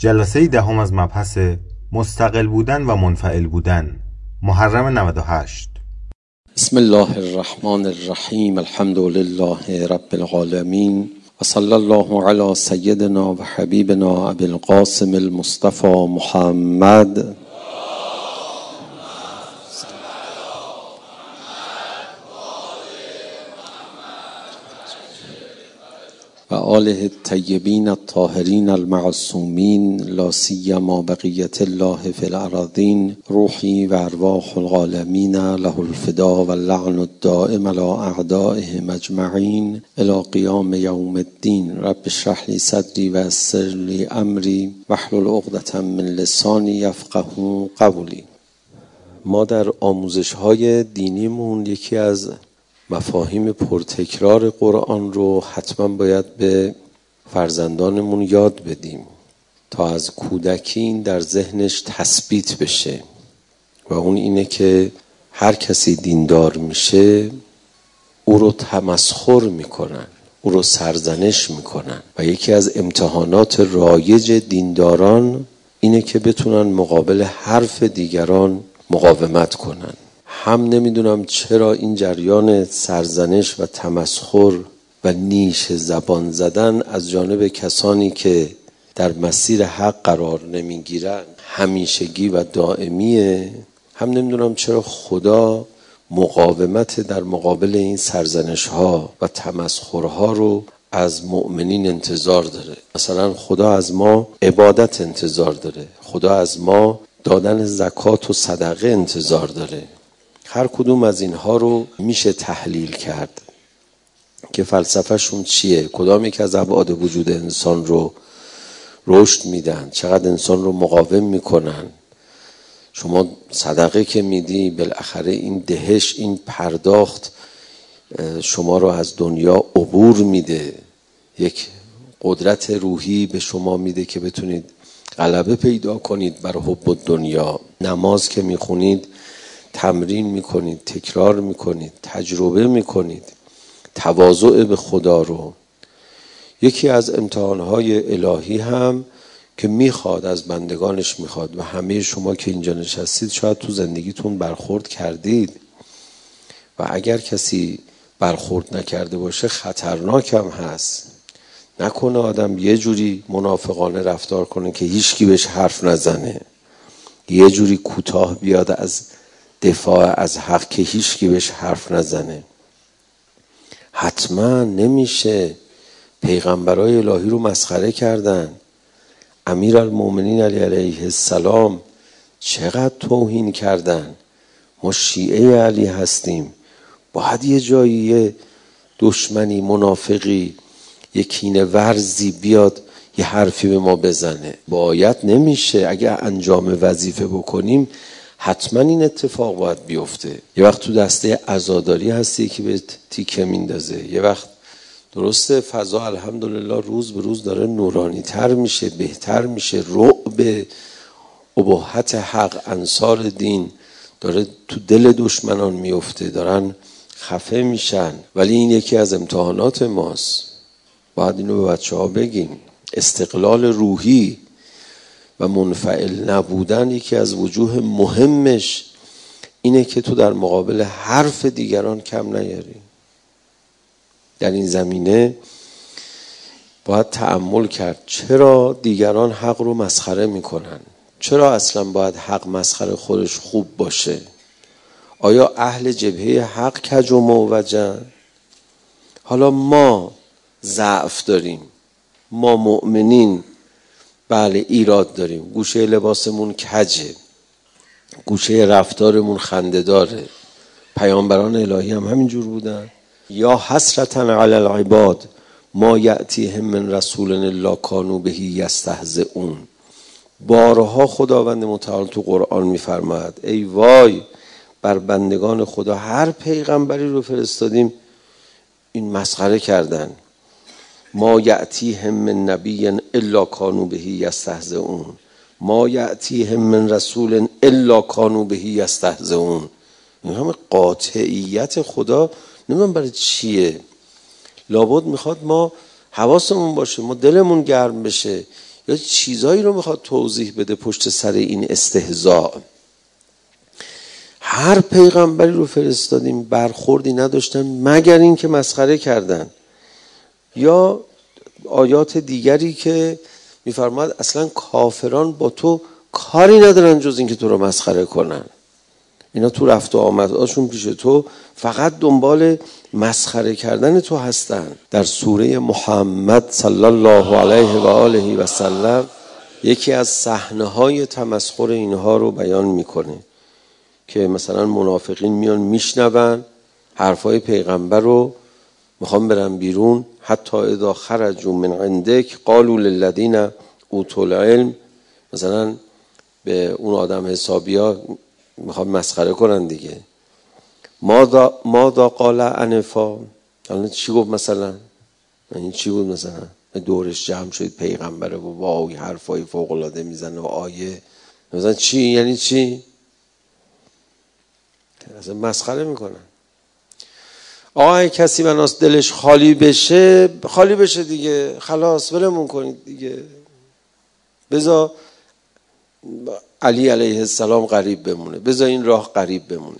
جلسه دهم از مبحث مستقل بودن و منفعل بودن، محرم 98. بسم الله الرحمن الرحیم. الحمد لله رب العالمین و صلی الله علی سیدنا و حبیبنا ابی القاسم المصطفى محمد. و آله الطیبین الطاهرین المعصومین لا سیما بقیت الله فی الارضین روحی و ارواح العالمین له الفدا و اللعن الدائم علی اعدائهم اجمعین الی قیام یوم الدین. رب اشرح لی صدری و یسر لی امری واحلل عقدة من لسانی یفقهوا قولی. ما در آموزش‌های دینیمون یکی از مفاهیم پرتکرار قرآن رو حتما باید به فرزندانمون یاد بدیم تا از کودکی این در ذهنش تثبیت بشه، و اون اینه که هر کسی دیندار میشه او رو تمسخر میکنن، او رو سرزنش میکنن، و یکی از امتحانات رایج دینداران اینه که بتونن مقابل حرف دیگران مقاومت کنن. هم نمیدونم چرا این جریان سرزنش و تمسخر و نیش زبان زدن از جانب کسانی که در مسیر حق قرار نمیگیرن همیشگی و دائمیه. هم نمیدونم چرا خدا مقاومت در مقابل این سرزنش ها و تمسخر ها رو از مؤمنین انتظار داره. مثلا خدا از ما عبادت انتظار داره، خدا از ما دادن زکات و صدقه انتظار داره. هر کدوم از اینها رو میشه تحلیل کرد که فلسفهشون چیه، کدام یک از ابعاد وجود انسان رو رشد میدن، چقدر انسان رو مقاوم میکنن. شما صدقه که میدی بالاخره این دهش، این پرداخت شما رو از دنیا عبور میده، یک قدرت روحی به شما میده که بتونید غلبه پیدا کنید بر حب دنیا. نماز که میخونید تمرین میکنید، تکرار میکنید، تجربه میکنید، تواضع به خدا رو. یکی از امتحانهای الهی هم که میخواد از بندگانش میخواد، و همه شما که اینجا نشستید شاید تو زندگیتون برخورد کردید، و اگر کسی برخورد نکرده باشه خطرناک هم هست. نکنه آدم یه جوری منافقانه رفتار کنه که هیچکی بهش حرف نزنه، یه جوری کوتاه بیاد از دفاع از حق که هیچکی بهش حرف نزنه. حتما نمیشه. پیغمبرای الهی رو مسخره کردن. امیرالمومنین علی علیه السلام چقدر توهین کردن. ما شیعه علی هستیم، باید یه جایی دشمنی، منافقی، یه کینه ورزی بیاد یه حرفی به ما بزنه. باید نمیشه. اگه انجام وظیفه بکنیم حتما این اتفاق باید بیفته. یه وقت تو دسته عزاداری هستی که به تیکه میندازه، یه وقت درسته فضا الحمدلله روز به روز داره نورانی تر میشه، بهتر میشه، رعب اباحت حق، انصار دین داره تو دل دشمنان میفته، دارن خفه میشن. ولی این یکی از امتحانات ماست. باید اینو به بچه ها بگیم. استقلال روحی و منفعل نبودن یکی از وجوه مهمش اینه که تو در مقابل حرف دیگران کم نیاری. در این زمینه باید تأمل کرد چرا دیگران حق رو مسخره میکنن، چرا اصلا باید حق مسخره خودش خوب باشه. آیا اهل جبهه حق کج و موجن؟ حالا ما ضعف داریم، ما مؤمنین بله ایراد داریم، گوشه لباسمون کجه، گوشه رفتارمون خنده داره. پیامبران الهی هم همینجور بودن. یا حسرتن علی العباد ما یأتیهم من رسول الا کانوا به یستهزئون. بارها خداوند متعال تو قرآن میفرماید ای وای بر بندگان خدا، هر پیغمبری رو فرستادیم این مسخره کردن. ما یأتیهم من نبی الا کانوا به یستهزئون، ما یأتیهم من رسول الا کانوا به یستهزئون. این همه قاطعیت خدا نمیدونم برای چیه. لابد میخواد ما حواسمون باشه، ما دلمون گرم بشه. یا چیزایی رو میخواد توضیح بده پشت سر این استهزاء. هر پیغمبری رو فرستادیم برخوردی نداشتن مگر این که مسخره کردن. یا آیات دیگری که میفرماد اصلا کافران با تو کاری ندارن جز اینکه تو رو مسخره کنن، اینا تو رفت و آمدهاشون پیش تو فقط دنبال مسخره کردن تو هستن. در سوره محمد صلی الله علیه و آله و سلم یکی از صحنه‌های تمسخر اینها رو بیان میکنه که مثلا منافقین میان میشنون حرفای پیغمبر رو، میخوام برن بیرون، حتی اذا خرجوا من عندك قالوا للذین اوتوا العلم، مثلا به اون آدم حسابیا میخوام مسخره کنن دیگه، ماذا قال انفا، الان چی گفت مثلا، این چی بود مثلا، دورش جمع شد پیغمبره و واو حرفای فوق العاده میزنه و آیه، مثلا چی یعنی چی، اصلا مسخره میکنن. آقای کسی بناست دلش خالی بشه، خالی بشه دیگه، خلاص ولمون کنید دیگه، بذار علی علیه السلام قریب بمونه، بذار این راه قریب بمونه.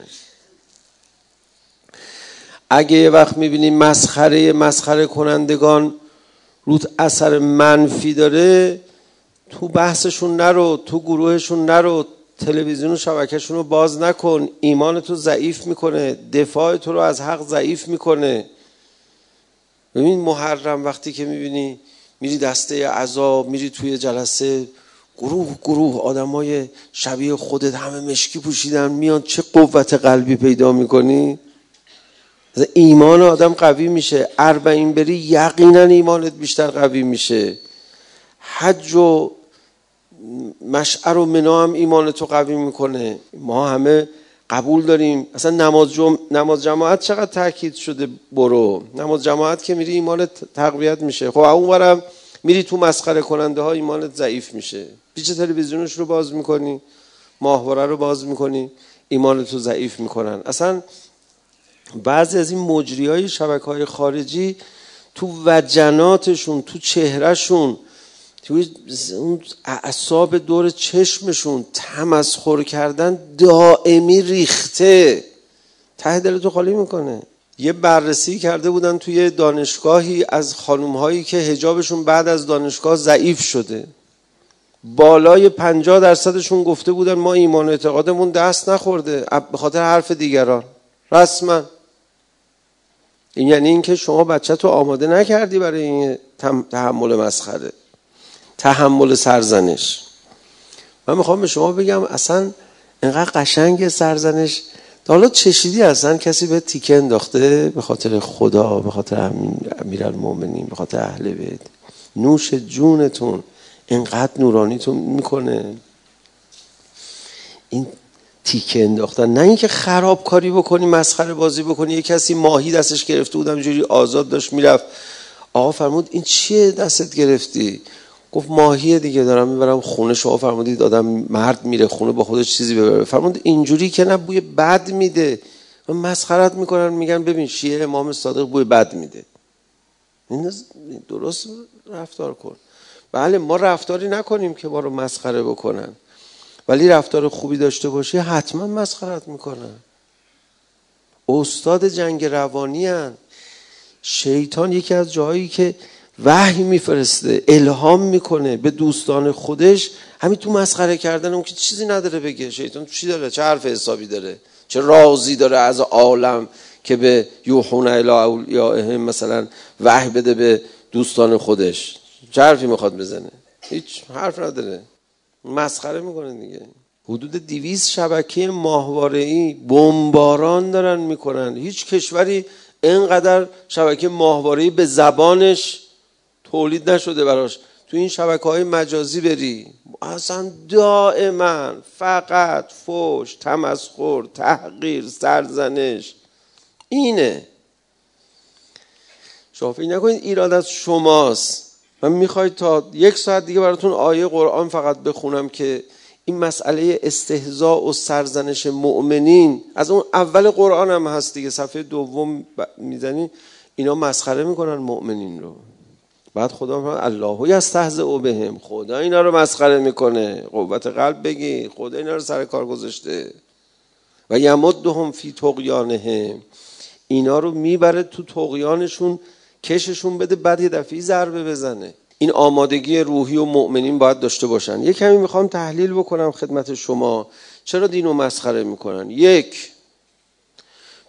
اگه یه وقت میبینی مسخره کنندگان روت اثر منفی داره، تو بحثشون نرو، تو گروهشون نرو، تلویزیون و شبکهشون رو باز نکن، ایمان تو ضعیف میکنه، دفاع تو رو از حق ضعیف میکنه. ببین محرم وقتی که میبینی میری دسته عذاب، میری توی جلسه گروه آدمای شبیه خودت همه مشکی پوشیدن میان، چه قوت قلبی پیدا میکنی، ایمان آدم قوی میشه. اربعین بری یقینا ایمانت بیشتر قوی میشه، حج و مشعر و منا هم ایمان تو قوی میکنه. ما همه قبول داریم، اصلا نماز جماعت چقدر تاکید شده، برو نماز جماعت که میری ایمانت تقویت میشه، خب اونورم میری تو مسخره کننده ها ایمانت ضعیف میشه، پیچ تلویزیونش رو باز میکنی، ماهواره رو باز میکنی، ایمانت رو ضعیف میکنن. اصلا بعضی از این مجریای شبکه‌های خارجی تو وجناتشون، تو چهرهشون، توی اون اعصاب دور چشمشون تمسخر کردن دائمی ریخته، ته دلتو خالی میکنه. یه بررسی کرده بودن توی دانشگاهی از خانومهایی که حجابشون بعد از دانشگاه ضعیف شده، بالای 50%شون گفته بودن ما ایمان و اعتقادمون دست نخورده به خاطر حرف دیگران. رسما این یعنی اینکه شما بچه‌تو آماده نکردی برای این تحمل مسخره، تحمل سرزنش. من میخوام به شما بگم اصلا اینقدر قشنگ سرزنش، حالا چشیدی اصلا کسی به تیکه انداخته به خاطر خدا، به خاطر امیرالمومنین، به خاطر اهل بیت، نوش جونتون، اینقدر نورانیتون میکنه این تیکه انداختن. نه اینکه خرابکاری بکنی، مسخره بازی بکنی. یه کسی ماهی دستش گرفته بودم اینجوری آزاد داشت میرفت، آقا فرمود این چیه دستت گرفتی؟ گفت ماهیه دیگه دارم میبرم خونه. شما فرمودید آدم مرد میره خونه با خودش چیزی ببره، فرمود اینجوری که نه، بوی بد میده. و مسخرت میکنن، میگن ببین شیعه امام صادق بوی بد میده. درست رفتار کن. بله ما رفتاری نکنیم که ما رو مسخره بکنن، ولی رفتار خوبی داشته باشی حتما مسخرت میکنن. استاد جنگ روانی هن. شیطان یکی از جاهایی که وحی میفرسته، الهام میکنه به دوستان خودش، همین تو مسخره کردن اون که چیزی نداره بگه. شیطان چی داره؟ چه حرف حسابی داره؟ چه رازی داره از عالم که به یوحون الی اولیائهم مثلا وحی بده به دوستان خودش؟ چه حرفی میخواد بزنه؟ هیچ حرف نداره، مسخره میکنه دیگه. حدود 200 شبکه ماهواره‌ای بمباران دارن میکنن. هیچ کشوری اینقدر شبکه ماهواره‌ای به زبانش تولید نشده براش. تو این شبکه‌های مجازی بری، اصلا دائما فقط فحش، تمسخر، تحقیر، سرزنش. اینه. شما فکر نکنید ایراد از شماست. من میخواید تا 1 ساعت دیگه براتون آیه قرآن فقط بخونم که این مسئله استهزاء و سرزنش مؤمنین از اون اول قرآن هم هست دیگه. صفحه 2 میزنی اینا مسخره میکنن مؤمنین رو. بعد خدا میگه الله یستهزئ بهم، خدا اینا رو مسخره میکنه. قوت قلب بگی خدا اینا رو سر کار گذاشته. و یمدهم فی طغیانهم، اینا رو میبره تو طغیانشون، کششون بده، بعد یه دفعه ضربه بزنه. این آمادگی روحی و مؤمنین باید داشته باشن. یک کمی میخوام تحلیل بکنم خدمت شما چرا دین رو مسخره میکنن. یک،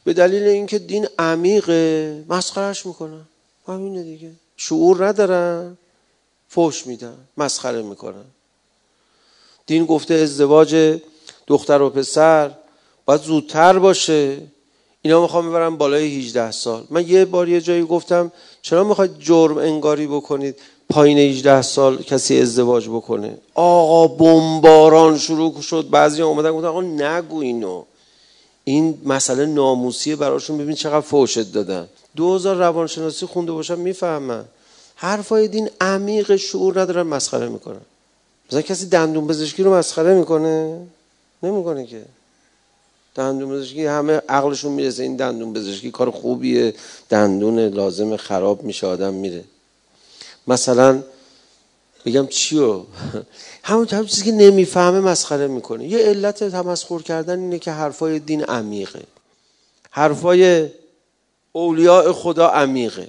به دلیل اینکه دین عمیقه مسخرهش میکنن، همینه دیگه. شعور ندارن، فحش میدن، مسخره میکنن. دین گفته ازدواج دختر و پسر باید زودتر باشه، اینا میخوام ببرم بالای 18 سال. من یه بار یه جایی گفتم چرا میخواید جرم انگاری بکنید پایین 18 سال کسی ازدواج بکنه؟ آقا بمباران شروع شد، بعضی اومدن گفتن آقا نگو اینو، این مسئله ناموسیه براشون، ببین چقدر فحشت دادن. 2000 روانشناسی خونده باشم میفهمن حرفای دین عمیق، شعور ندارن، مسخره میکنن. مثلا کسی دندون پزشکی رو مسخره میکنه؟ نمیکنه که. دندون پزشکی همه عقلشون میرسه این دندون پزشکی کار خوبیه، دندون لازم خراب میشه آدم میره. مثلا بگم چیو همون چیزی که نمیفهمه مسخره میکنه. یه علت تمسخر کردن اینه که حرفای دین عمیقه، حرفای اولیاء خدا عمیقه.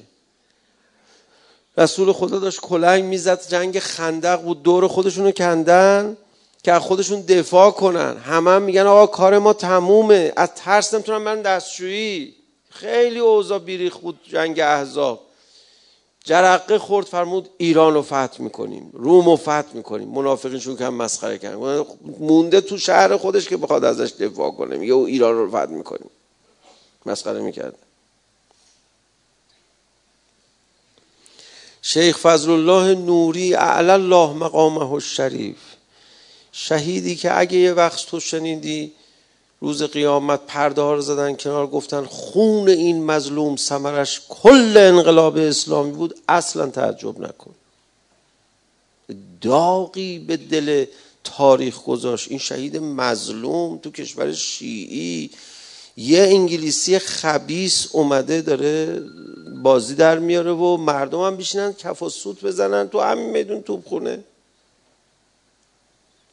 رسول خدا داشت کلنگ میزد، جنگ خندق بود، دور خودشونو کندن که از خودشون دفاع کنن. همه هم میگن آقا کار ما تمومه، از ترس نمیتونن برن دستشویی. خیلی اوضاع بیریخ بود جنگ احزاب، جرقه خورد، فرمود ایران رو فتح میکنیم، روم رو فتح میکنیم. منافقینشون که هم مسخره کردن، مونده تو شهر خودش که بخواد ازش دفاع کنه، میگه او ایران رو فتح میکنیم. مسخره میکرد. شیخ فضلالله نوری اعلی الله مقامه الشریف، شهیدی که اگه یه وقت تو شنیدی روز قیامت پرده ها رو زدن کنار، گفتن خون این مظلوم ثمرش کل انقلاب اسلامی بود، اصلا تعجب نکن. داغی به دل تاریخ گذاشت. این شهید مظلوم تو کشور شیعی، یه انگلیسی خبیث اومده داره بازی در میاره و مردم هم بشینن کف و سوت بزنن تو همین میدون توپخونه،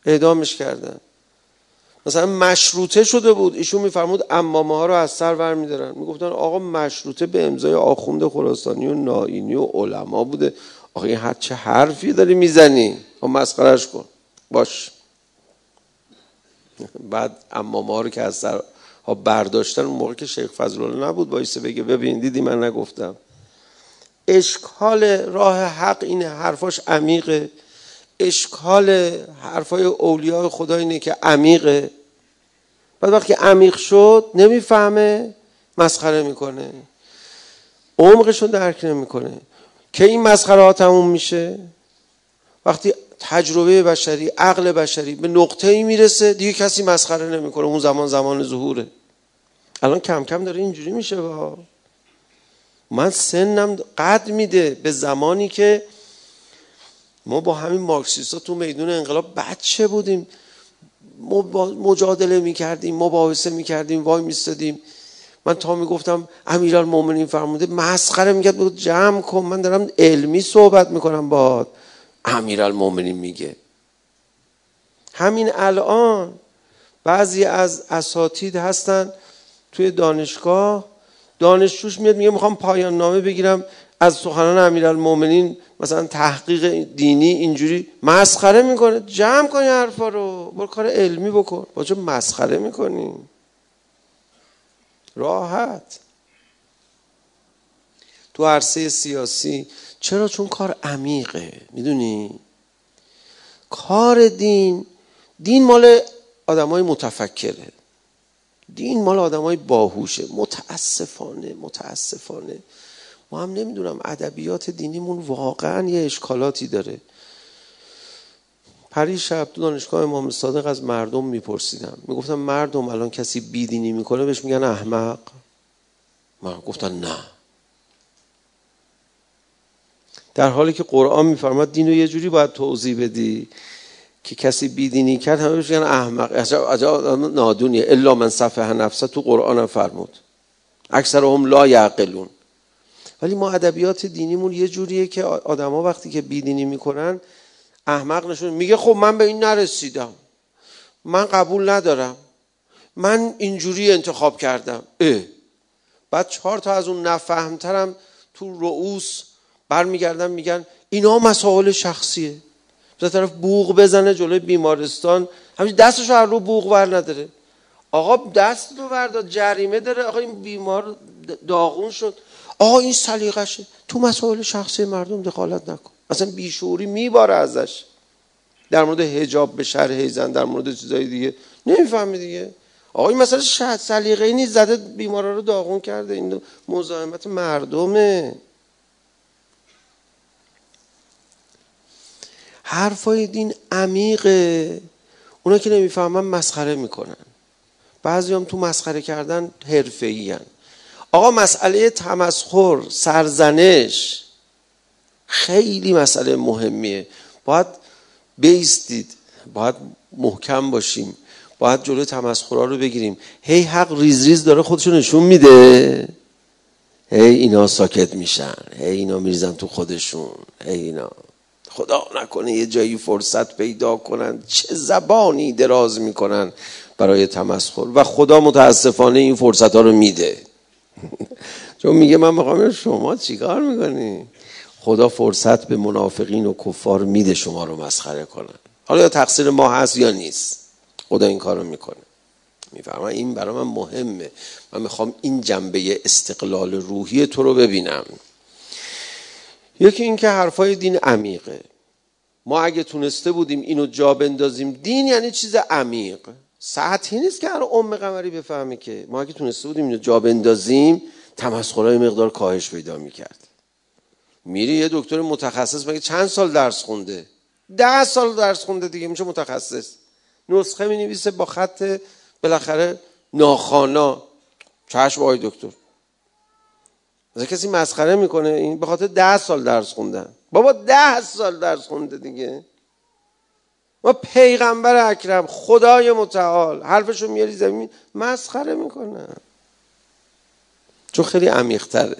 اعدامش کردن. مثلا مشروطه شده بود، ایشون میفرمود عمامه ها رو از سر ور میدارن، میگفتن آقا مشروطه به امضای آخوند خراسانی و نائینی و علما بوده. آقا این هر چه حرفی داری میزنی، مسخرهش کن باش. بعد عمامه ها رو که از سر ها برداشتن، اون موقع که شیخ فضلالله نبود بایسته بگه ببین دیدی من نگفتم. اشکال راه حق اینه، حرفاش عمیقه. اشکال حرفای اولیاء خدا اینه که عمیقه. بعد وقتی عمیق شد نمیفهمه، مسخره میکنه، عمقشون درک نمیکنه. که این مسخره ها تموم میشه وقتی تجربه بشری، عقل بشری به نقطه‌ای میرسه دیگه کسی مسخره نمیکنه. اون زمان زمان ظهوره. الان کم کم داره اینجوری میشه. من سنم قد میده به زمانی که ما با همین مارکسیستا تو میدون انقلاب بچه بودیم، ما مجادله میکردیم، مباحثه میکردیم، وای میستادیم. من تا میگفتم امیرالمومنین فرموده، مسخره میکرد بود جمع کن، من دارم علمی صحبت میکنم باهات. امیرالمومنین میگه. همین الان بعضی از اساتید هستن توی دانشگاه، دانشجوش میاد میگه میخوام پایان نامه بگیرم از سخنان امیرالمومنین، مثلا تحقیق دینی، اینجوری مسخره میکنه. جمع کن حرفا رو، برو کار علمی بکن. با چه مسخره میکنی؟ راحت تو عرصه سیاسی. چرا؟ چون کار عمیقه. میدونی کار دین مال آدمای متفکره، دین مال آدمای باهوشه. متاسفانه ما هم نمیدونم ادبیات دینیمون واقعا یه اشکالاتی داره. پریشب تو دانشگاه امام صادق از مردم میپرسیدم، میگفتم مردم الان کسی بیدینی میکنه بهش میگن احمق؟ من گفتن نه، در حالی که قرآن میفرماد دین رو یه جوری باید توضیح بدی که کسی بیدینی کرد همه بهش میگن احمق، عجب نادونیه. الا من صفح نفسه، تو قرآن هم فرمود اکثرهم لا یعقلون. ولی ما ادبیات دینیمون یه جوریه که آدما وقتی که بیدینی میکنن احمق نشون، میگه خب من به این نرسیدم، من قبول ندارم، من اینجوری انتخاب کردم. بعد 4 تا از اون نفهمترم تو رؤوس برمیگردن میگن اینا مسائل شخصیه. از طرف بوق بزنه جلوی بیمارستان، همین دستشو هر رو بوق ور نداره. آقا دست رو برداد جریمه داره. آقا این بیمار داغون شد. آقا این سلیقشه، تو مسائل شخصی مردم دخالت نکن. اصلا بیشعوری میباره ازش. در مورد حجاب به شرح زن، در مورد چیزای دیگه نمیفهمی دیگه. آقا این مسئله سلیقه‌ای نیست، زده بیمارا رو داغون کرده، این مزاحمت مردمه. حرفای دین عمیقه. اونا که نمیفهمن مسخره میکنن. بعضی هم تو مسخره کردن حرفه‌ای ان. آقا مسئله تمسخر، سرزنش خیلی مسئله مهمیه. باید بیستید، باید محکم باشیم، باید جلوی تمسخرها رو بگیریم. هی حق ریز ریز داره خودشو نشون میده، هی اینا ساکت میشن، هی اینا میریزن تو خودشون، هی اینا خدا نکنه یه جایی فرصت پیدا کنن. چه زبانی دراز میکنن برای تمسخر و خدا متاسفانه این فرصت ها رو میده. چون میگه من میخوام شما چیکار میکنی؟ خدا فرصت به منافقین و کفار میده شما رو مسخره کنن. حالا یا تقصیر ما هست یا نیست، خدا این کارو میکنه. میفهمم این برای من مهمه. من میخوام این جنبه استقلال روحی تو رو ببینم. یکی این که حرفای دین عمیقه. ما اگه تونسته بودیم اینو جا بندازیم، دین یعنی چیز عمیق، سطحی نیست که هر ام قمری بفهمه. که ما اگه تونسته بودیم اینو جا بندازیم، تمسخرای مقدار کاهش پیدا میکرد. میری یه دکتر متخصص، مگه چند سال درس خونده؟ 10 سال درس خونده دیگه، میشه متخصص. نسخه می‌نویسه با خط بالاخره ناخوانا، چشم آقای دکتر. مثلا کسی مسخره میکنه این به خاطر 10 سال درس خوندن. بابا 10 سال درس خونده دیگه. ما پیغمبر اکرم، خدای متعال، حرفشو میاری زمین، مسخره میکنه. چون خیلی عمیق‌تره.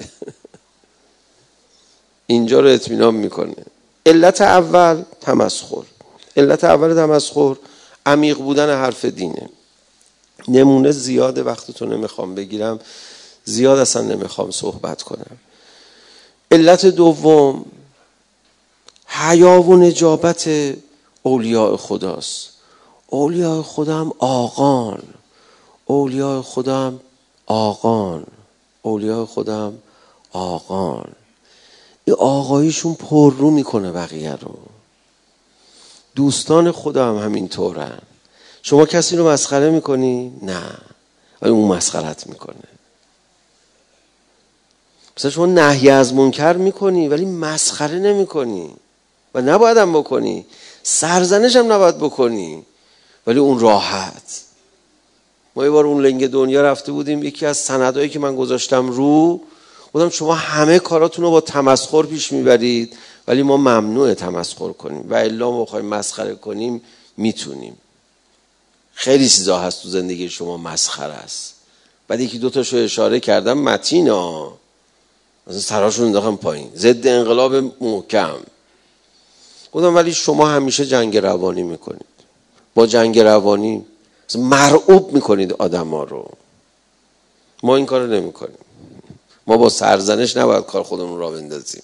اینجا رو اطمینان میکنه. علت اول تمسخر عمیق بودن حرف دینه. نمونه زیاده، وقتتو نمیخوام بگیرم، زیاد اصلا نمیخوام صحبت کنم. علت دوم حیا و نجابت اولیاء خداست. اولیاء خدا هم آقان، اولیاء خدا هم آقان، اولیاء خدا هم آقان. این آقاییشون پر رو میکنه بقیه رو. دوستان خدا هم همینطورن. شما کسی رو مسخره میکنی؟ نه، ولی اون مسخرت میکنه. مثلا شما نهی از منکر میکنی ولی مسخره نمیکنی، و نباید هم بکنی. سرزنش هم نباید بکنی، ولی اون راحت. ما یه بار اون لنگ دنیا رفته بودیم، یکی از سندایی که من گذاشتم رو، گفتم شما همه کاراتون رو با تمسخر پیش میبرید، ولی ما ممنوعه تمسخر کنیم، و الا ما بخوایم مسخره کنیم میتونیم. خیلی چیزا هست تو زندگی شما مسخره است. بعد یکی دو تاشو اشاره کردم، متینا مثلا سراشون انداختم پایین، ضد انقلاب محکم. گفتم ولی شما همیشه جنگ روانی میکنید، با جنگ روانی مرعوب میکنید آدما رو. ما این کارو نمیکنیم. ما با سرزنش نباید کار خودمون را بندازیم.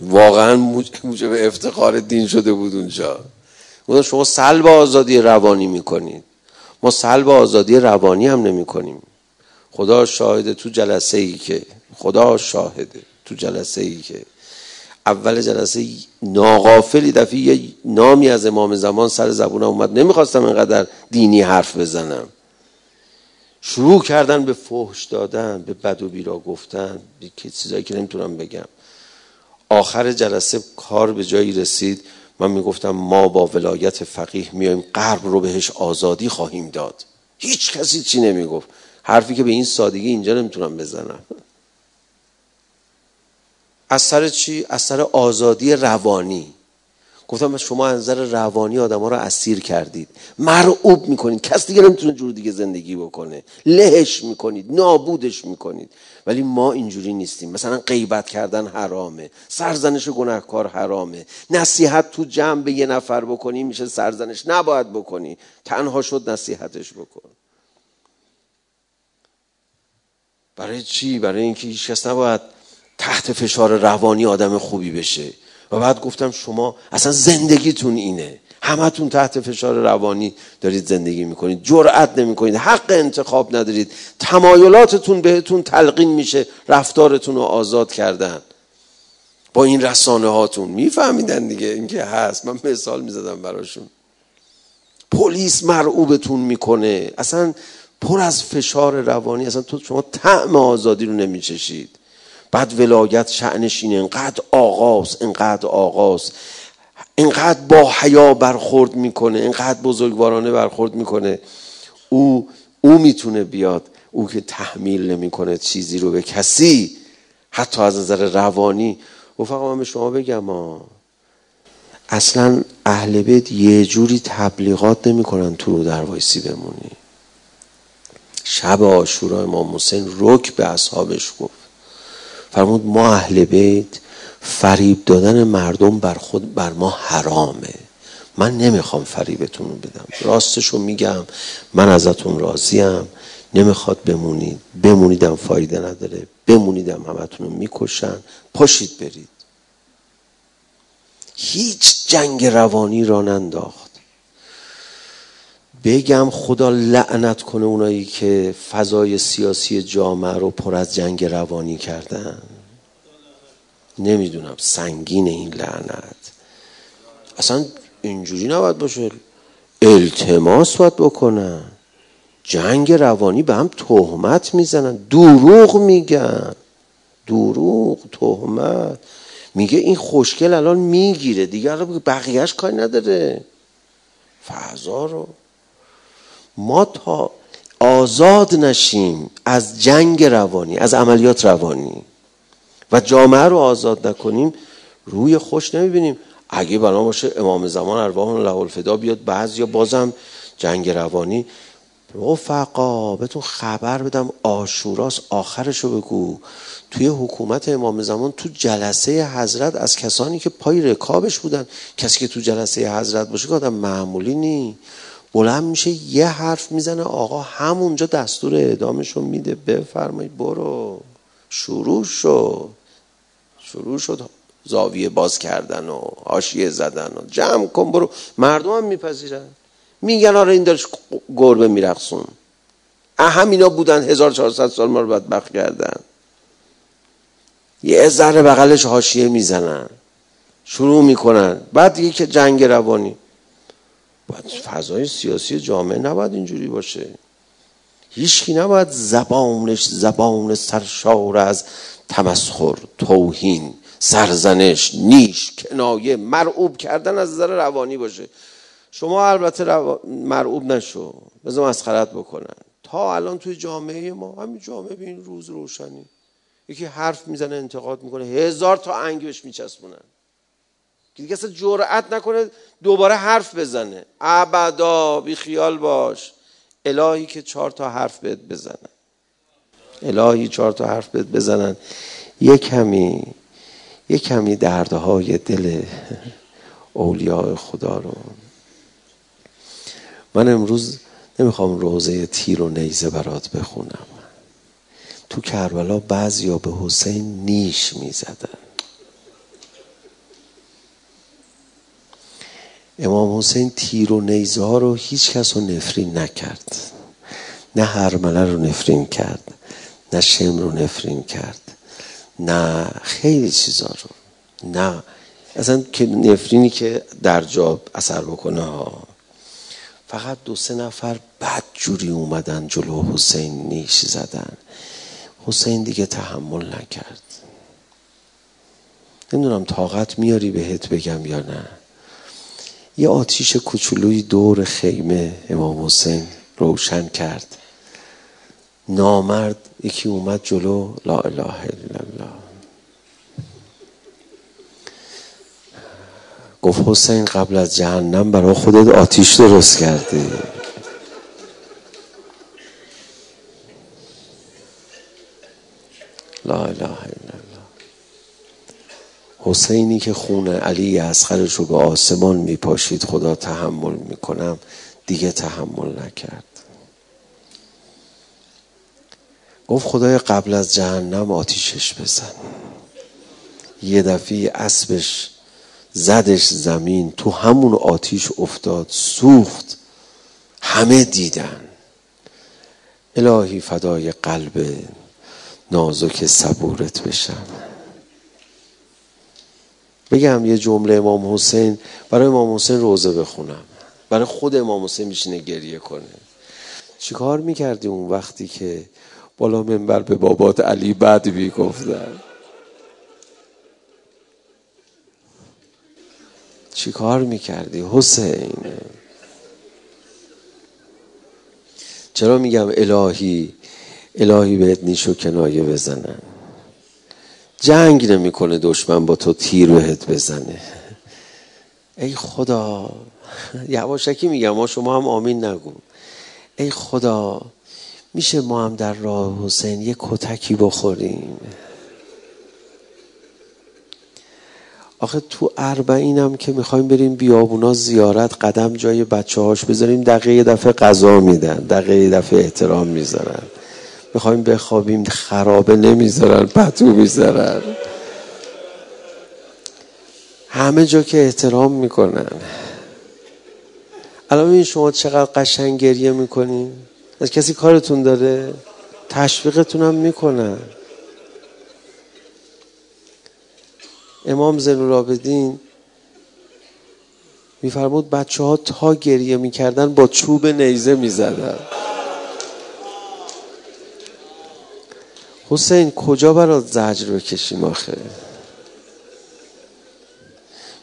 واقعا موجب افتخار دین شده بود اونجا. شما سلب آزادی روانی میکنید، ما سلب آزادی روانی هم نمیکنیم. خدا شاهده تو جلسه ای که اول جلسه ناغافلی دفعه یه نامی از امام زمان سر زبونم اومد، نمیخواستم اینقدر دینی حرف بزنم. شروع کردن به فحش دادن، به بد و بیرا گفتن، به چیزایی که نمیتونم بگم. آخر جلسه کار به جایی رسید من میگفتم ما با ولایت فقیه میایم، غرب رو بهش آزادی خواهیم داد. هیچ کسی چی نمیگفت. حرفی که به این سادگی اینجا نمیتونم بزنم. از سر چی؟ از سر آزادی روانی. گفتم شما از نظر روانی آدم‌ها رو اسیر کردید، مرعوب میکنید، کس دیگه نمیتونه جور دیگه زندگی بکنه، لهش میکنید، نابودش میکنید. ولی ما اینجوری نیستیم. مثلا غیبت کردن حرامه، سرزنش گناهکار حرامه، نصیحت تو جمع به یه نفر بکنی میشه سرزنش، نباید بکنی، تنها شد نصیحتش بکن. برای چی؟ برای اینکه هیچ کس نباید تحت فشار روانی آدم خوبی بشه. و بعد گفتم شما اصلا زندگیتون اینه، همتون تحت فشار روانی دارید زندگی میکنید، جرأت نمیکنید، حق انتخاب ندارید، تمایلاتتون بهتون تلقین میشه، رفتارتون رو آزاد کردن با این رسانه هاتون. میفهمیدن دیگه اینکه هست، من مثال میزدم براشون. پلیس مرعوبتون میکنه، اصلا پر از فشار روانی، اصلا تو شما طعم آزادی رو نمیچشید. بعد ولایت شأنش اینه، اینقدر آغاز، اینقدر با حیا برخورد میکنه، اینقدر بزرگوارانه برخورد میکنه. او میتونه بیاد، او که تحمیل نمیکنه چیزی رو به کسی، حتی از نظر روانی. رفقا من به شما بگم اصلا اهل بیت یه جوری تبلیغات نمیکنن تو رو در وایسی بمونی. شب عاشورا امام حسین رک به اصحابش گفت، فرمود ما اهل بیت فریب دادن مردم بر ما حرامه، من نمیخوام فریبتون رو بدم، راستشو میگم، من ازتون راضیم، نمیخواد بمونید، بمونیدم فایده نداره، بمونیدم همتون رو میکشن، پاشید برید. هیچ جنگ روانی را ننداخت. بگم خدا لعنت کنه اونایی که فضای سیاسی جامعه رو پر از جنگ روانی کردن. نمیدونم، سنگین این لعنت. اصلا اینجوری نباید باشه، التماس باید بکنن. جنگ روانی، به هم تهمت میزنن، دروغ میگن، دروغ، تهمت. میگه این خوشگل الان میگیره دیگه، بقیهش کاری نداره فضا رو. ما تا آزاد نشیم از جنگ روانی، از عملیات روانی، و جامعه رو آزاد نکنیم، روی خوش نمیبینیم. اگه بنا باشه امام زمان ارواح له الفدا بیاد، بعضیا بازم جنگ روانی. رفقا بهتون خبر بدم، عاشوراست، آخرشو بگو. توی حکومت امام زمان تو جلسه حضرت، از کسانی که پای رکابش بودن، کسی که تو جلسه حضرت باشه که آدم معمولی نی، بلند میشه یه حرف میزنه، آقا همونجا دستور اعدامشو میده، بفرمایید برو. شروع شد زاویه باز کردن و حاشیه زدن و جمع کن برو. مردم هم میپذیرن، میگن آره این دارش گربه میرقصون، همینا بودن 1400 سال ما رو بدبخت کردن. یه ذره بغلش حاشیه میزنن، شروع میکنن. بعد دیگه که جنگ روانی، باید فضای سیاسی جامعه نباید اینجوری باشه. هیچکی نباید زبانش زبان سرشار از تمسخر، توهین، سرزنش، نیش، کنایه، مرعوب کردن از نظر روانی باشه. شما البته مرعوب نشو، بذار مسخره‌ات بکنن. تا الان توی جامعه ما، همین جامعه به این روز روشنی، یکی حرف میزنه انتقاد میکنه، 1000 تا انگش میچسبونن که دیگه اصلا جرأت نکنه دوباره حرف بزنه. ابدا، بی خیال باش. الهی که 4 تا حرف بهت بزنن، الهی 4 تا حرف بهت بزنن، یه کمی دردهای دل اولیاء خدا رو. من امروز نمیخوام روزه تیر و نیزه برات بخونم. تو کربلا بعضیا به حسین نیش میزدن. امام حسین تیر و نیزه ها رو هیچ کس رو نفرین نکرد، نه هرمله رو نفرین کرد، نه شمر رو نفرین کرد، نه خیلی چیزا رو، نه اصلا که نفرینی که در جا اثر بکنه. فقط 2-3 نفر بدجوری اومدن جلو حسین، نیش زدن. حسین دیگه تحمل نکرد. نمیدونم طاقت میاری بهت بگم یا نه. یه آتیش کوچولوی دور خیمه امام حسین روشن کرد. نامرد یکی اومد جلو، لا اله الا الله، گفت حسین قبل از جهنم برای خودت آتیش درست کردی. لا اله الا الله. حسینی که خون علی اصغرش رو به آسمان میپاشید خدا تحمل میکنم، دیگه تحمل نکرد. گفت خدای قبل از جهنم آتیشش بزن. یه دفعه اسبش زدش زمین، تو همون آتیش افتاد، سوخت، همه دیدن. الهی فدای قلب نازک صبورت بشم. بگم یه جمله امام حسین، برای امام حسین روزه بخونم، برای خود امام حسین میشینه گریه کنه. چیکار میکردی اون وقتی که بالا منبر به بابات علی بد میگفتن؟ چی کار میکردی حسین؟ چرا میگم الهی، الهی بهت نیش و کنایه بزنن. جنگ نمیکنه دشمن با تو تیر بهت بزنه. ای خدا، یواشکی میگم، ما شما هم آمین نگو. ای خدا میشه ما هم در راه حسین یه کتکی بخوریم. آخه تو اربعینم که میخوایم بریم بیابونا زیارت، قدم جای بچه هاش بذاریم، دقیقه یه دفعه قضا میدن، دقیقه یه دفعه احترام میذارن. میخوایم بخوابیم، خرابه نمیذارن، پتو میذارن. همه جا که احترام میکنن. الان ببین شما چقدر قشنگ گریه میکنین، از کسی کارتون داره، تشویقتون هم میکنن. امام زینالعابدین میفرمود بچه ها تا گریه میکردن با چوب نیزه میزدن. حسین کجا برات زجر بکشیم آخه؟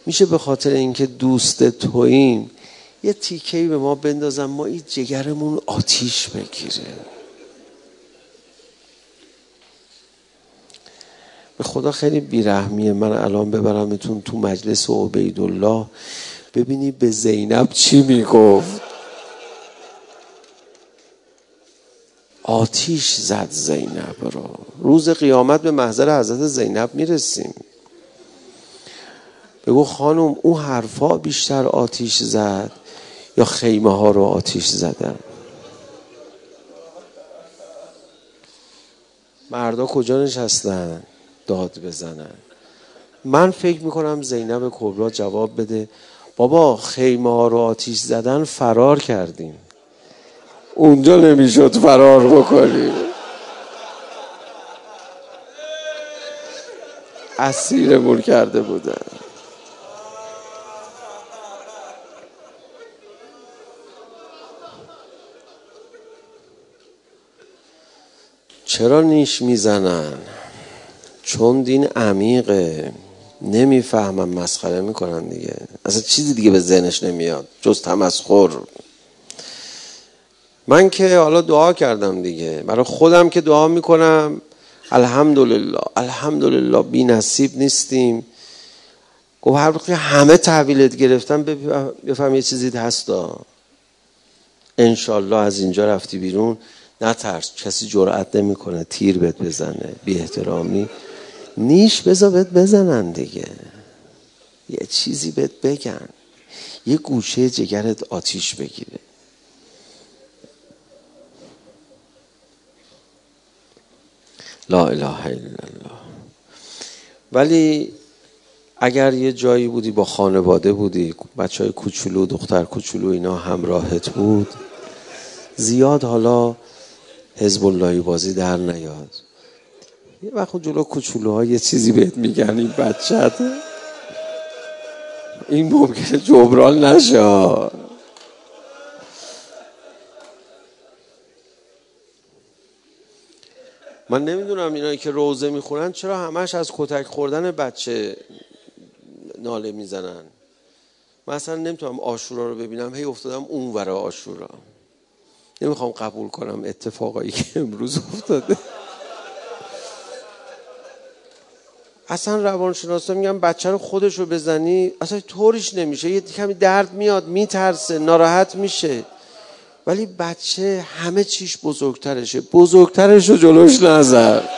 میشه به خاطر اینکه دوست توییم یه تیکهی به ما بندازن، ما این جگرمون آتیش بگیره؟ خدا خیلی بیرحمیه. من الان ببرمتون تو مجلس عبیدالله ببینی به زینب چی میگفت. آتیش زد زینب را. روز قیامت به محضر حضرت زینب میرسیم. بگو خانم اون حرفا بیشتر آتیش زد یا خیمه ها رو آتیش زدن؟ مردا کجا نشستن داد بزنن؟ من فکر میکنم زینب کبرا جواب بده بابا خیمه ها رو آتیش زدن، فرار کردیم، اونجا نمیشد فرار بکنیم، اسیرمون کرده بودن. چرا نیش میزنن؟ چون دین عمیقه، نمیفهمن، مسخره میکنن دیگه. اصلا چیزی دیگه به ذهنش نمیاد جز تمسخر. من که حالا دعا کردم دیگه، برای خودم که دعا میکنم الحمدلله الحمدلله، بی نصیب نیستیم. گفت هر وقت همه تحویلت گرفتن بفهم یه چیزی هستا، انشالله از اینجا رفتی بیرون نترس، کسی جرأت نمیکنه تیر بهت بزنه، بی احترامی نیش، بذار بهت بزنن دیگه، یه چیزی بهت بگن، یه گوشه جگرت آتیش بگیره. لا اله الا الله. ولی اگر یه جایی بودی با خانواده بودی، بچهای کوچولو، دختر کوچولو اینا همراهت بود، زیاد حالا حزب اللهی بازی در نیاد. یه وقت جلو کوچولوها یه چیزی بهت میگن این بچت، این ممکنه جبران نشه. من نمیدونم اینایی که روزه میخورن چرا همش از کتک خوردن بچه ناله میزنن. من اصلا نمیتونم عاشورا رو ببینم، هی افتادم اون ورا عاشورا. نمیخوام قبول کنم اتفاقایی که امروز افتاده. اصلا روانشناسا میگن بچه رو خودش رو بزنی اصلا طوریش نمیشه، یه کمی درد میاد، میترسه، ناراحت میشه، ولی بچه همه چیش بزرگترشه، بزرگترش رو جلوش نذار.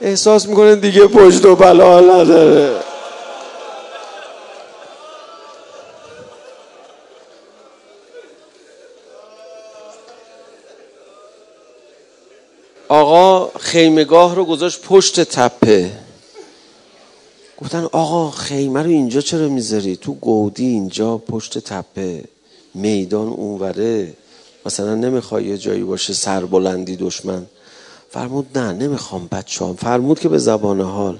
احساس میکنه دیگه پشت و بلا نداره. آقا خیمه‌گاه رو گذاشت پشت تپه. گفتن آقا خیمه رو اینجا چرا میذاری؟ تو گودی اینجا پشت تپه، میدان اونوره، مثلا نمیخوای یه جایی باشه سربلندی دشمن؟ فرمود نه نمیخوام بچه ها، فرمود که به زبان حال،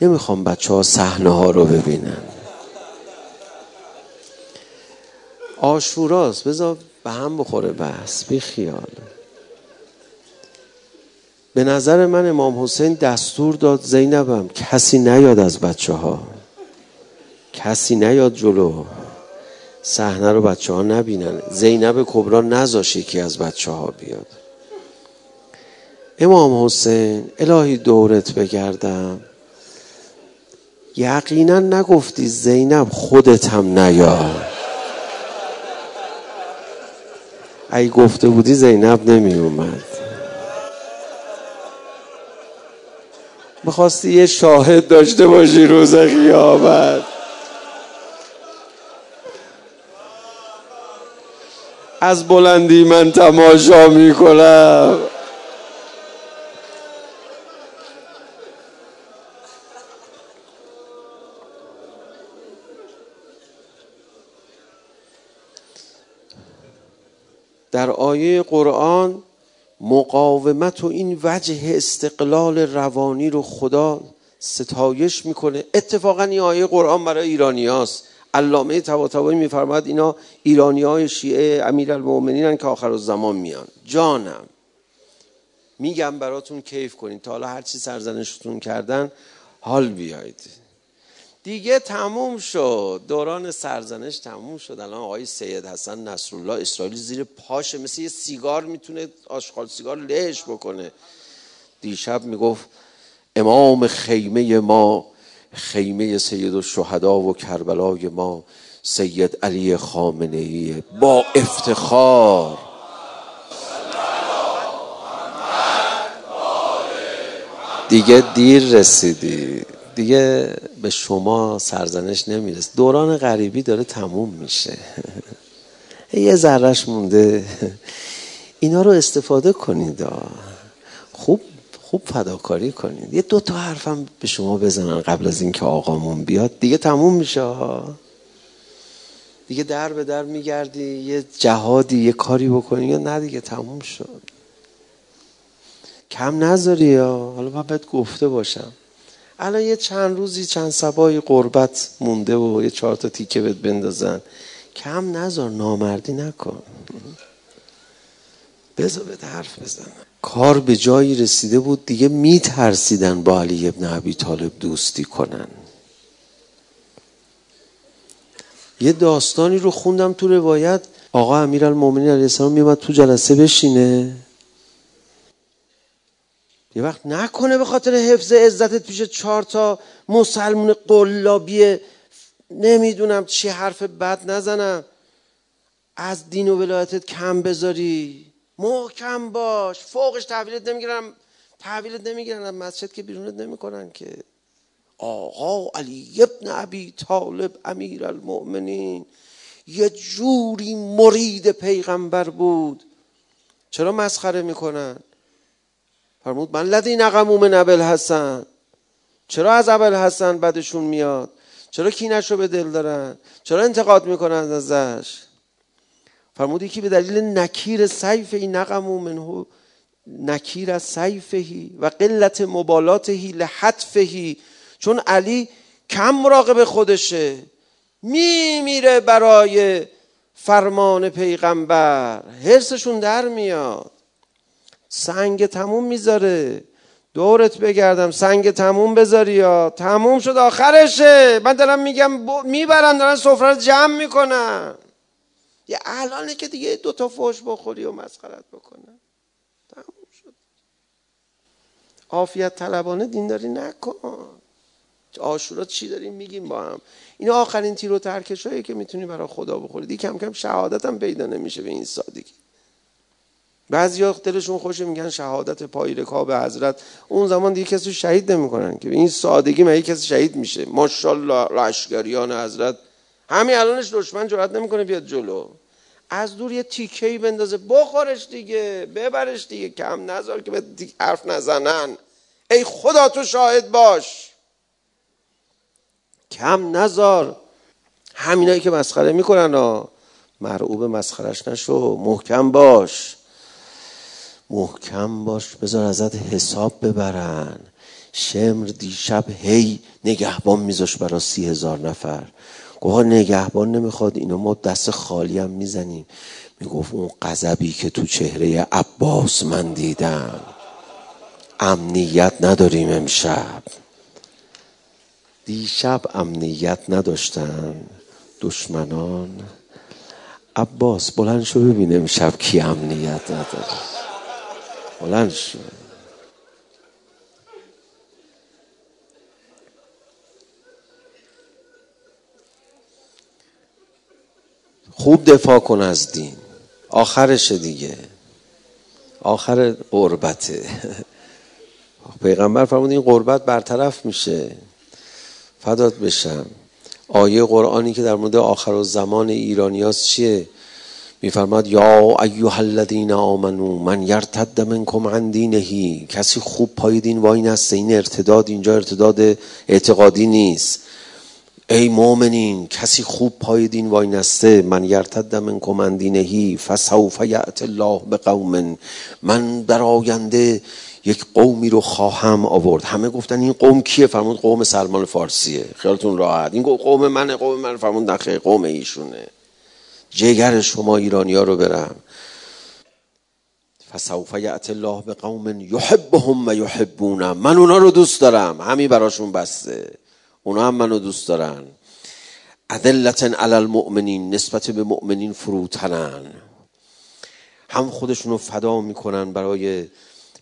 نمیخوام بچه ها صحنه ها رو ببینن. عاشوراست، بذار به هم بخوره بس، بی خیال. به نظر من امام حسین دستور داد زینبم کسی نیاد از بچه ها، کسی نیاد جلو، صحنه رو بچه ها نبینن. زینب کبرا نذاشت یکی از بچه ها بیاد. امام حسین الهی دورت بگردم، یقینا نگفتی زینب خودت هم نیاد، ای گفته بودی زینب نمی اومد. میخواستی یه شاهد داشته باشی روز قیامت. از بلندی من تماشا میکنم. در آیه قرآن مقاومت و این وجه استقلال روانی رو خدا ستایش میکنه. اتفاقا این آیه قرآن برای ایرانی هاست. علامه طباطبایی میفرماید اینا ایرانی های شیعه امیرالمومنین هن که آخر زمان میان. جانم میگم براتون کیف کنین، تا حالا هرچی سرزنشتون کردن حال بیایید. دیگه تموم شد دوران سرزنش، تموم شد. الان آقای سید حسن نصرالله اسرائیلی زیر پاشه، مثل یه سیگار میتونه آشغال سیگار لهش بکنه. دیشب میگفت امام خیمه ما، خیمه سیدالشهدا و کربلای ما، سید علی خامنه‌ای با افتخار. دیگه دیر رسیدی، دیگه به شما سرزنش نمیرسه. دوران غریبی داره تموم میشه. یه ذرهش مونده. اینا رو استفاده کنید، خوب فداکاری کنید. یه دو تا حرفم به شما بزنن قبل از اینکه آقامون بیاد، دیگه تموم میشه ها. دیگه در به در میگردی، یه جهادی، یه کاری بکنی، یا نه دیگه تموم شد. کم نذاری یا حالا من بهت گفته باشم. الان یه چند روزی چند صبایی قربت مونده و یه چهار تا تیکه بهت بندازن، کم نذار، نامردی نکن، بذار بهت حرف بزنن. کار به جایی رسیده بود دیگه میترسیدن با علی ابن ابی طالب دوستی کنن. یه داستانی رو خوندم تو روایت، آقا امیرالمومنین علیه السلام میومد تو جلسه بشینه، یه وقت نکنه به خاطر حفظ عزتت پیش 4 تا مسلمون قلابیه نمیدونم چی حرف بد نزنم، از دین و ولایتت کم بذاری، محکم باش، فوقش تحویلت نمیگیرن از مسجد که بیرونت نمیکنن که. آقا علی ابن ابی طالب امیرالمومنین یه جوری مرید پیغمبر بود، چرا مسخره میکنن؟ فرمود من لدی نقموم ابوالحسن، چرا از ابوالحسن بدشون میاد؟ چرا کینش رو به دل دارن؟ چرا انتقاد میکنن ازش؟ فرمود یکی به دلیل نکیر سیف این نقموم منه، نکیر از سیفهی و قلت مبالاتهی لحتفهی، چون علی کم مراقب خودشه، میمیره برای فرمان پیغمبر، حرصشون در میاد، سنگ تموم میذاره. دورت بگردم سنگ تموم بذاری یا تموم شد آخرشه. من دارم میگم میبرن، دارن سفره رو جمع میکنن، یه الانه که دیگه 2 تا فحش بخوری و مسخره‌ات بکنن، تموم شد. عافیت طلبانه دینداری نکن. عاشورا چی داریم میگیم با هم؟ این آخرین تیر و ترکشایی که میتونی برای خدا بخوری. کم کم شهادت هم پیدا نمیشه به این سادگی. بعضیا دلشون خوشه میگن شهادت پای رکاب حضرت، اون زمان دیگه کسی شهید نمیکنن که. به این سادگی مگه کسی شهید میشه؟ ماشاءالله لشکریان حضرت همین الانش دشمن جرئت نمیکنه بیاد جلو، از دور یه تیکه‌ای بندازه بخورش دیگه، ببرش دیگه، کم نذار که به حرف نزنن. ای خدا تو شاهد باش، کم نذار. همینایی که مسخره میکنن مرعوب مسخرش نشو، محکم باش، محکم باش، بذار ازت حساب ببرن. شمر دیشب هی نگهبان میذاش برای 30,000 نفر، گوه نگهبان نمیخواد اینا، ما دست خالی هم میزنیم. میگفت اون غضبی که تو چهره عباس من دیدم، امنیت نداریم امشب. دیشب امنیت نداشتن دشمنان، عباس بلند شو ببینم امشب کی امنیت نداره، بلند شو. خوب دفاع کن از دین، آخرش دیگه، آخر قربته. پیغمبر فرمود این قربت برطرف میشه، فدات بشم. آیه قرآنی که در مورد آخرالزمان ایرانیاست چیه؟ میفرماد یا ایها الذین آمنو من یرتد منکم عن دینه، کسی خوب پای دین وای نسته. این ارتداد اینجا ارتداد اعتقادی نیست. ای مؤمنین، کسی خوب پای دین وای نسته، من یرتد منکم عن دینه فسوف یأتی الله بقوم، من در آینده یک قومی رو خواهم آورد. همه گفتن این قوم کیه؟ فرمود قوم سلمان فارسیه، خیالتون راحت. این قوم منه، قوم من. فرمود نخیر، قوم ایشونه. جگر شما ایرانیا رو برم. فسوف یأتی الله بقوم یحبهم و یحبونم، من اونا رو دوست دارم، همین براشون بسته، اونا هم منو دوست دارن. اذلة علی المؤمنین، نسبت به مؤمنین فروتنن، هم خودشونو فدا میکنن برای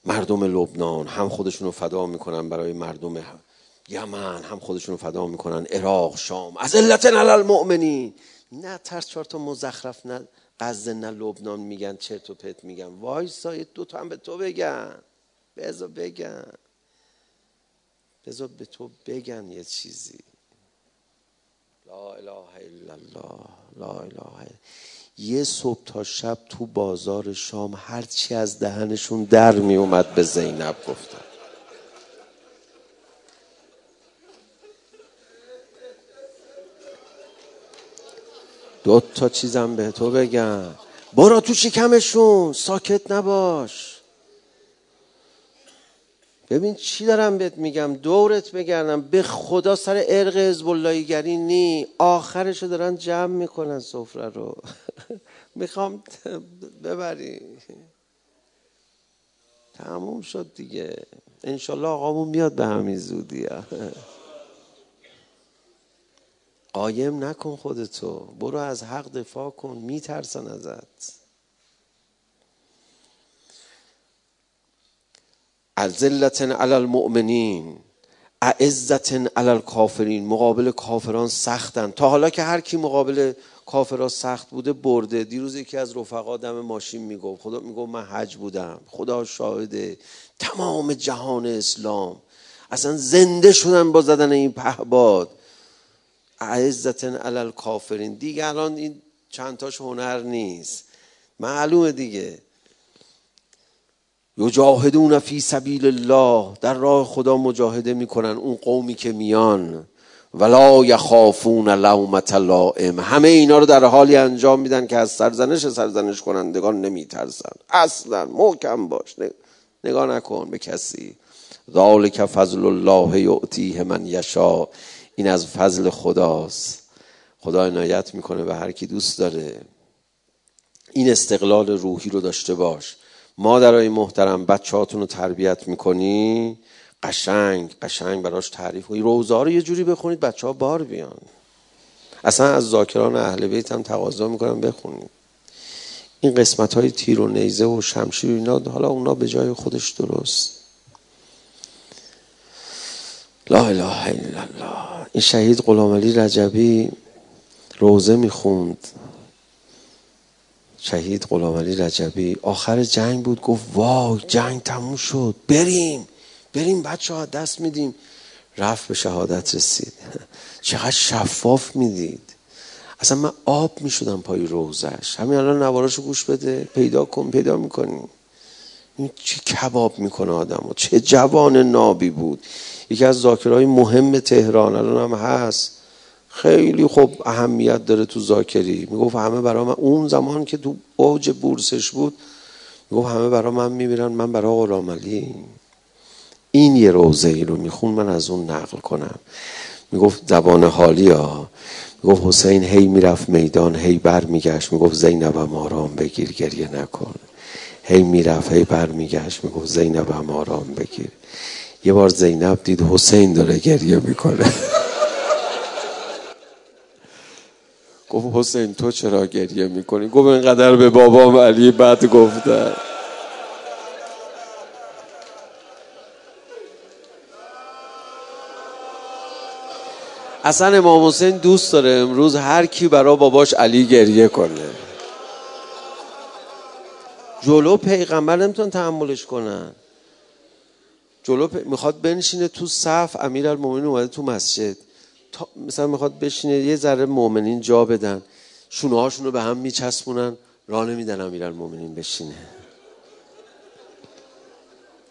مردم لبنان، هم خودشونو فدا میکنن برای مردم یمن، هم خودشونو فدا میکنن عراق، شام. اذلة علی المؤمنین، نه ترس، 4 تا مزخرف، نه غزه، نه لبنان میگن، چرت و پرت میگن. وایسا 2 تا هم به تو بگن، بذار به تو بگن یه چیزی. لا اله الا الله، لا اله الا. یه صبح تا شب تو بازار شام هرچی از دهنشون در می اومد به زینب گفتن. دو تا چیزم به تو بگم، برو تو شکمشون، ساکت نباش، ببین چی دارم بهت میگم، دورت بگردم. به خدا سر ارق حزب الله گری نی، آخرشو دارن جمع میکنن سفره رو. میخوام ببری، تموم شد دیگه. انشالله آقامون میاد به همین زودی. قایم نکن خودتو، برو از حق دفاع کن، میترسن ازت. اذلة علی المؤمنین اعزة علی الکافرین، مقابل کافران سختن. تا حالا که هر کی مقابل کافرا سخت بوده برده. دیروز یکی از رفقا دم ماشین میگفت، خدا میگفت من حج بودم، خدا شاهده تمام جهان اسلام اصلا زنده شدن با زدن این پهباد. اعزة علی الکافرین، دیگه الان این چند تاش هنر نیست، معلومه دیگه. یجاهدون فی سبیل الله، در راه خدا مجاهده میکنن اون قومی که میان. ولا یخافون لومة لائم، همه اینا رو در حالی انجام میدن که از سرزنش کنندگان نمیترسن. اصلا محکم باش، نگاه نکن به کسی. ذالک فضل الله یؤتیه من یشاء، این از فضل خداست، خدا عنایت میکنه به هر کی دوست داره. این استقلال روحی رو داشته باش. مادرای محترم، بچه‌هاتون رو تربیت میکنی، قشنگ قشنگ براش تعریف کنی. روزا رو یه جوری بخونید بچه‌ها بار بیان. اصلا از ذاکران اهل بیت هم تقاضا میکنم بخونید. این قسمت‌های تیر و نیزه و شمشیر و اینا، حالا اونا به جای خودش درست. لا اله الا الله. این شهید غلامعلی رجبی روزه میخوند. شهید غلامعلی رجبی آخر جنگ بود، گفت وای جنگ تموم شد، بریم بچه ها دست میدیم. رفت به شهادت رسید. چقدر شفاف میدید، اصلا من آب میشدم پای روزش. همین الان نواراشو گوش بده، پیدا میکنی این چه کباب میکنه آدمو. چه جوان نابی بود، یکی از ذاکرهای مهم تهران الان هم هست، خیلی خوب اهمیت داره تو ذاکری. میگفت همه برای من، اون زمان که تو اوج بورسش بود، میگفت همه برای من میمیرن، من برای غلامعلی. این یه روزه ای رو میخون، من از اون نقل کنم. میگفت زبان حالی ها، میگفت حسین هی میرفت میدان، هی بر میگشت، میگفت زینبم آرام بگیر گریه نکن. هی میرفت هی بر میگشت، میگفت زینبم آرام بگیر. یه بار زینب دید حسین داره گریه میکنه، گفت حسین تو چرا گریه میکنی؟ گفت اینقدر به بابام علی بد گفتن. اصلا امام حسین دوست داره امروز هر کی برای باباش علی گریه کنه. جلو پیغمبر نمیتون تحملش کنن. میخواد بنشینه تو صف، امیرالمومنین اومده تو مسجد، مثلا میخواد بشینه یه ذره مؤمنین جا بدن، شونه هاشونو به هم میچسبونن، راه نمیدن امیرالمومنین بشینه.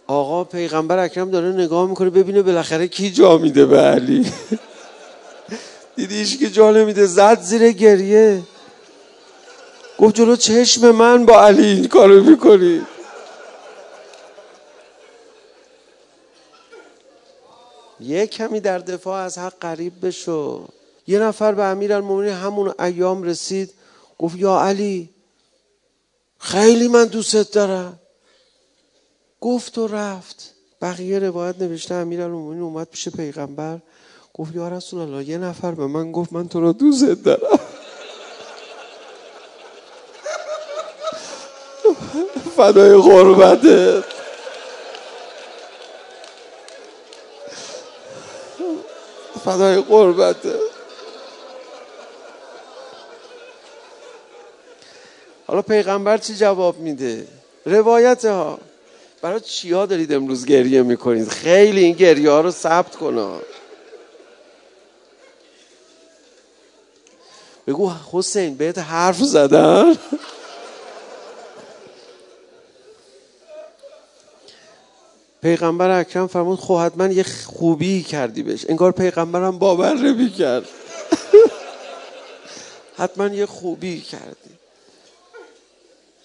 آقا پیغمبر اکرم داره نگاه میکنه ببینه بالاخره کی جا میده به علی. دیدیش که جا نمیده، زد زیر گریه، گفت جلو چشم من با علی این کارو میکنی. یه کمی در دفاع از حق قریب بشو. یه نفر به امیرالمومنین همون ایام رسید، گفت یا علی خیلی من دوست دارم. گفت و رفت. بقیه روایت نوشته امیرالمومنین اومد پیش پیغمبر، گفت یا رسول الله یه نفر به من گفت من تو رو دوست دارم. فدای قربتت. فدای قربته. حالا پیغمبر چی جواب میده؟ روایت ها. برای چیا دارید امروز گریه میکنید؟ خیلی این گریه ها رو ثبت کن. بگو حسین بهت حرف زدن. پیغمبر اکرم فرمود خب حتما یه خوبی کردی بهش. انگار پیغمبرم باور نمی‌کرد. حتما یه خوبی کردی.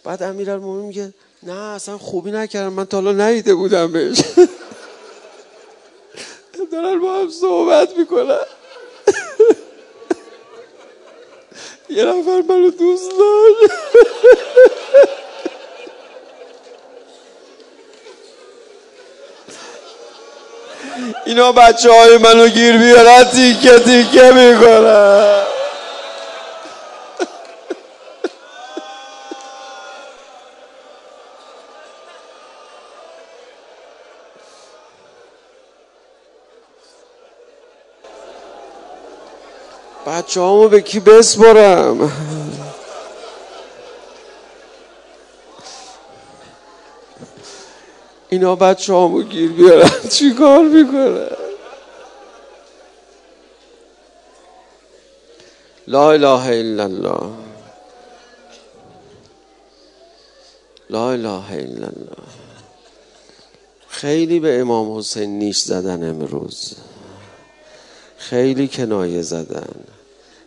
بعد امیرالمومنین میگه نه اصلا خوبی نکردم، من تا حالا ندیده بودم بهش. دارن با هم صحبت میکنن. یه نفر منو دوست داشت. اینا بچه های منو گیر بیارن تیکه تیکه میکنن. بچه هامو به کی بسپارم؟ اینا بچه هامو گیر بیارن چی کار میکنن؟ لا اله الا الله، لا اله الا الله. خیلی به امام حسین نیش زدن امروز، خیلی کنایه زدن،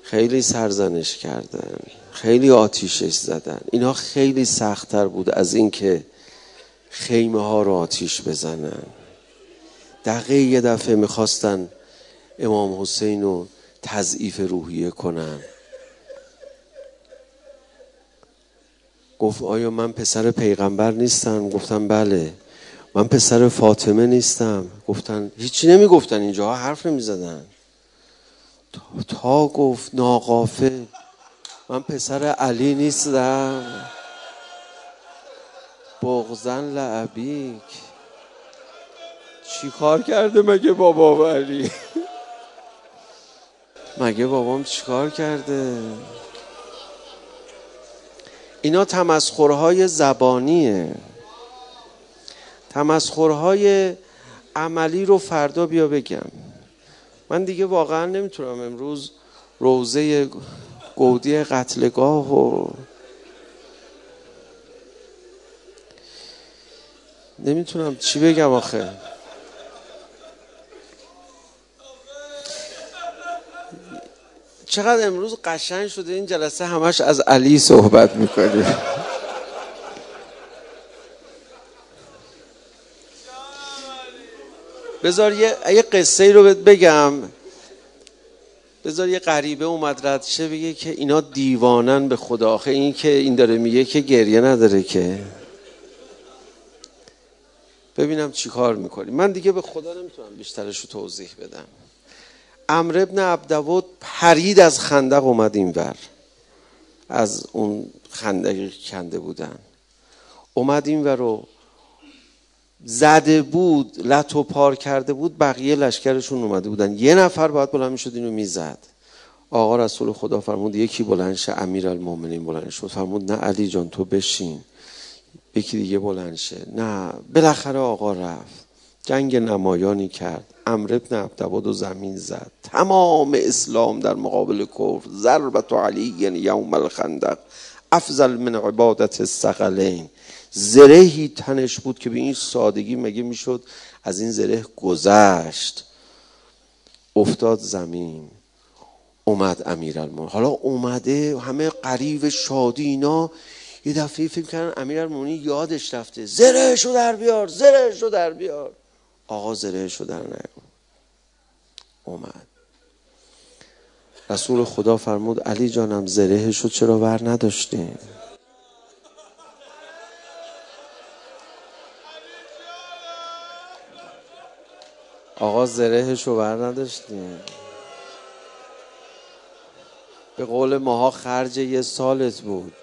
خیلی سرزنش کردن، خیلی آتیشش زدن. اینا خیلی سخت‌تر بود از این که خیمه ها رو آتیش بزنن. دقیقه یه دفعه میخواستن امام حسین رو تضعیف روحیه کنن. گفت آیا من پسر پیغمبر نیستم؟ گفتن بله. من پسر فاطمه نیستم؟ گفتن هیچی نمیگفتن، اینجاها حرف نمیزدن. تا گفت ناقافه من پسر علی نیستم. بغضن لعبیک چی کار کرده مگه بابا علی؟ مگه بابام چی کار کرده؟ اینا تمسخرهای زبانیه. تمسخرهای عملی رو فردا بیا بگم. من دیگه واقعا نمیتونم امروز روزه گودی قتلگاه و نمیتونم چی بگم آخه. چقدر امروز قشنگ شده این جلسه همش از علی صحبت میکنه. بذار یه قصه ای رو بهت بگم. بذار یه غریبه اومد رد شه بگه که اینا دیوانن به خدا. آخه این که این داره میگه که گریه نداره که. ببینم چی کار میکنی. من دیگه به خدا نمیتونم بیشترش رو توضیح بدم. عمرو بن عبدود پرید از خندق اومد این ور. از اون خندقی کنده بودن اومد این ور رو زده بود، لتو پار کرده بود، بقیه لشکرشون اومده بودن. یه نفر باید بلند میشد اینو میزد. آقا رسول خدا فرمود یکی بلند شه. امیرالمومنین بلند شد فرمود نه علی جان تو بشین. یکی دیگه بلند شه. نه. بالاخره آقا رفت جنگ نمایانی کرد. عمرو بن عبدود و زمین زد. تمام اسلام در مقابل کفر. ضربت علی یوم الخندق افضل من عبادت الثقلین. زرهی تنش بود که به این سادگی مگه میشد از این زره گذشت. افتاد زمین. اومد امیرالمومنین. حالا اومده همه غریو شادی اینا. یه دفعه فکر کردن امیرالمومنین یادش رفته زرهشو در بیار، زرهشو در بیار. آقا زرهشو در نیاورد. اومد رسول خدا فرمود علی جانم زرهشو چرا ور نداشتی؟ آقا زرهشو بر نداشتیم. به قول ماها خرج یه سالت بود.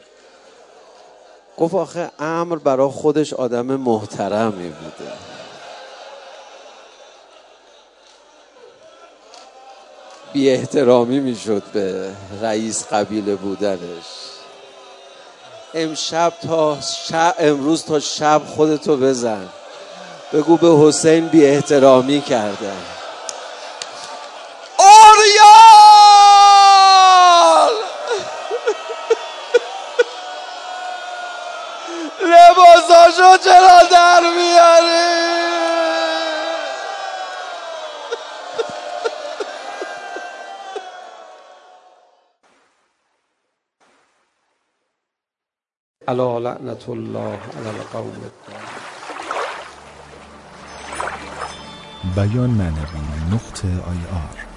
گفت آخه عمرو برای خودش آدم محترمی بوده. بی احترامی میشد به رئیس قبیله بودنش. امروز تا شب خودتو بزن بگو به حسین بی احترامی کرده. آریال لباساشو چرا در میاری؟ الا لعنت الله علی القوم الظالمین. بیان معنوی نقطه IR